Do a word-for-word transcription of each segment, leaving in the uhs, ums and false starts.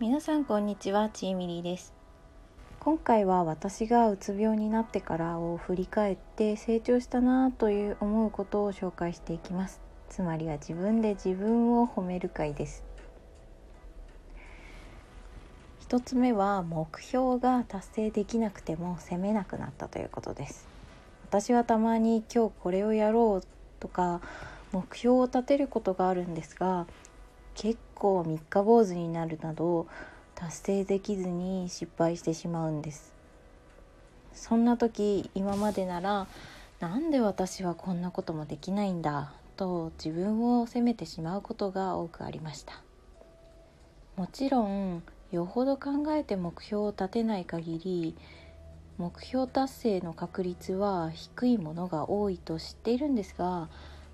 皆さんこんにちは、ちえみりです。今回は私がうつ病になってからを振り返って成長したなという思うことを紹介していきます。つまりは自分で自分を褒める会です。一つ目は目標が達成できなくても責めなくなったということです。私はたまに今日これをやろうとか目標を立てることがあるんですが、結構三日坊主になるなど達成できずに失敗してしまうんです。そんな時、今までならなんで私はこんなこともできないんだと自分を責めてしまうことが多くありました。もちろんよほど考えて目標を立てない限り目標達成の確率は低いものが多いと知っているんですが、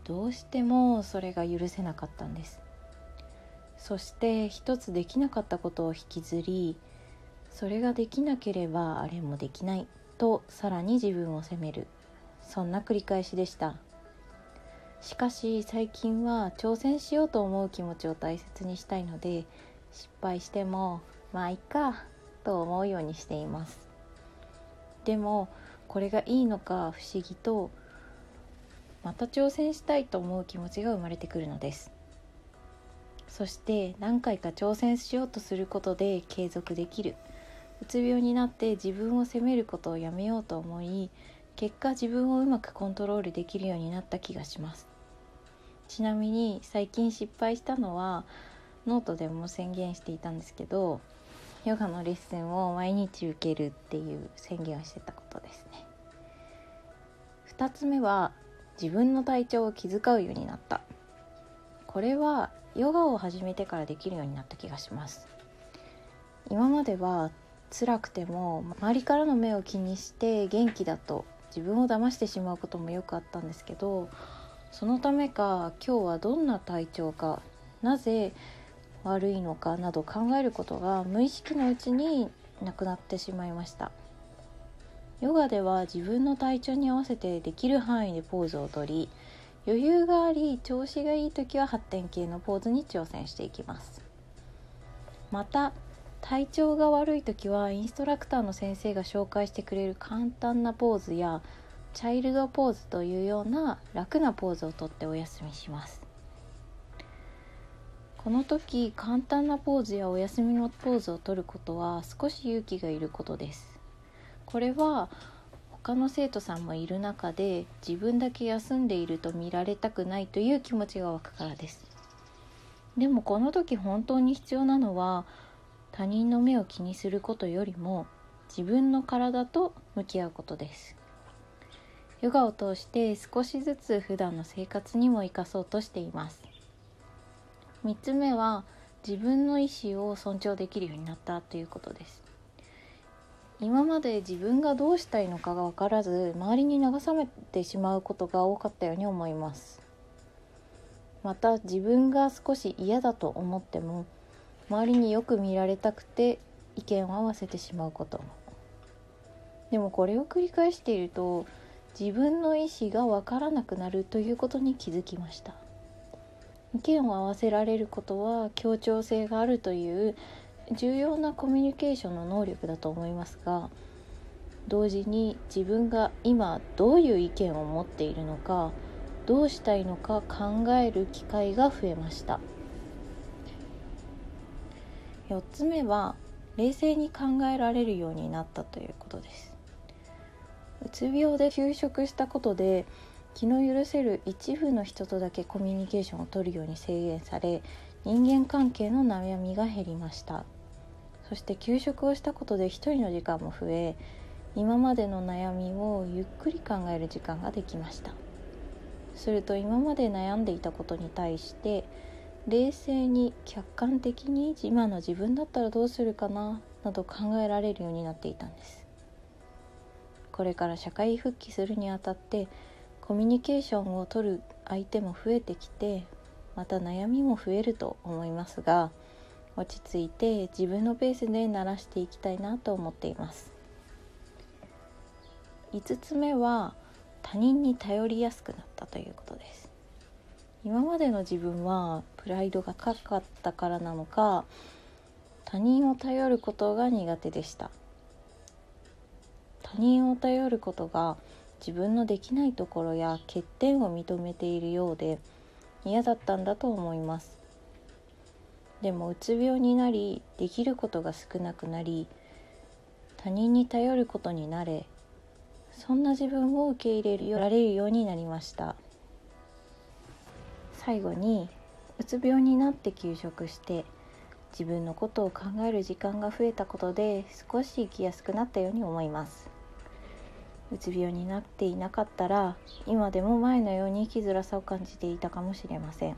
どうしてもそれが許せなかったんです。そして一つできなかったことを引きずり、それができなければあれもできないとさらに自分を責める、そんな繰り返しでした。しかし最近は挑戦しようと思う気持ちを大切にしたいので、失敗してもまあいっかと思うようにしています。でもこれがいいのか不思議と、また挑戦したいと思う気持ちが生まれてくるのです。そして何回か挑戦しようとすることで継続できる。うつ病になって自分を責めることをやめようと思い、結果自分をうまくコントロールできるようになった気がします。ちなみに最近失敗したのはノートでも宣言していたんですけど、ヨガのレッスンを毎日受けるっていう宣言をしてたことですね。ふたつめは自分の体調を気遣うようになった。これはヨガを始めてからできるようになった気がします。今までは辛くても周りからの目を気にして元気だと自分を騙してしまうこともよくあったんですけど、そのためか今日はどんな体調か、なぜ悪いのかなど考えることが無意識のうちになくなってしまいました。ヨガでは自分の体調に合わせてできる範囲でポーズをとり、余裕があり調子がいいときは発展系のポーズに挑戦していきます。また体調が悪いときはインストラクターの先生が紹介してくれる簡単なポーズやチャイルドポーズというような楽なポーズをとってお休みします。この時簡単なポーズやお休みのポーズをとることは少し勇気がいることです。これは他の生徒さんもいる中で自分だけ休んでいると見られたくないという気持ちが湧くからです。でもこの時本当に必要なのは、他人の目を気にすることよりも自分の体と向き合うことです。ヨガを通して少しずつ普段の生活にも生かそうとしています。みっつめは自分の意思を尊重できるようになったということです。今まで自分がどうしたいのかが分からず、周りに流されてしまうことが多かったように思います。また自分が少し嫌だと思っても周りによく見られたくて意見を合わせてしまうこと。でもこれを繰り返していると自分の意思が分からなくなるということに気づきました。意見を合わせられることは協調性があるという重要なコミュニケーションの能力だと思いますが、同時に自分が今どういう意見を持っているのか、どうしたいのか考える機会が増えました。よっつめは冷静に考えられるようになったということです。うつ病で休職したことで気の許せる一部の人とだけコミュニケーションを取るように制限され、人間関係の悩みが減りました。そして休職をしたことで一人の時間も増え、今までの悩みをゆっくり考える時間ができました。すると今まで悩んでいたことに対して冷静に客観的に今の自分だったらどうするかななど考えられるようになっていたんです。これから社会復帰するにあたってコミュニケーションを取る相手も増えてきて、また悩みも増えると思いますが、落ち着いて自分のペースで慣らしていきたいなと思っています。いつつめは他人に頼りやすくなったということです。今までの自分はプライドが高かったからなのか、他他人を頼ることが苦手でした。他人を頼ることが自分のできないところや欠点を認めているようで嫌だったんだと思います。でもうつ病になり、できることが少なくなり、他人に頼ることになれ、そんな自分を受け入れられるようになりました。最後に、うつ病になって休職して、自分のことを考える時間が増えたことで少し生きやすくなったように思います。うつ病になっていなかったら、今でも前のように生きづらさを感じていたかもしれません。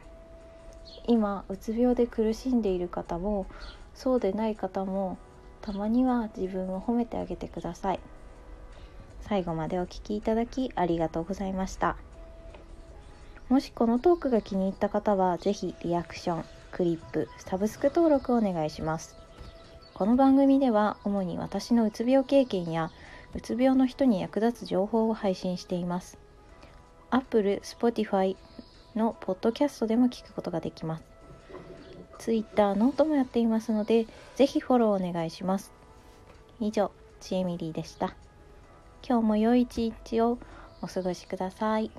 今、うつ病で苦しんでいる方も、そうでない方も、たまには自分を褒めてあげてください。最後までお聞きいただきありがとうございました。もしこのトークが気に入った方は、ぜひリアクション、クリップ、サブスク登録をお願いします。この番組では、主に私のうつ病経験や、うつ病の人に役立つ情報を配信しています。Apple、Spotify、のポッドキャストでも聞くことができます。ツイッター、ノートもやっていますので、ぜひフォローお願いします。以上、ちえみりーでした。今日も良い一日をお過ごしください。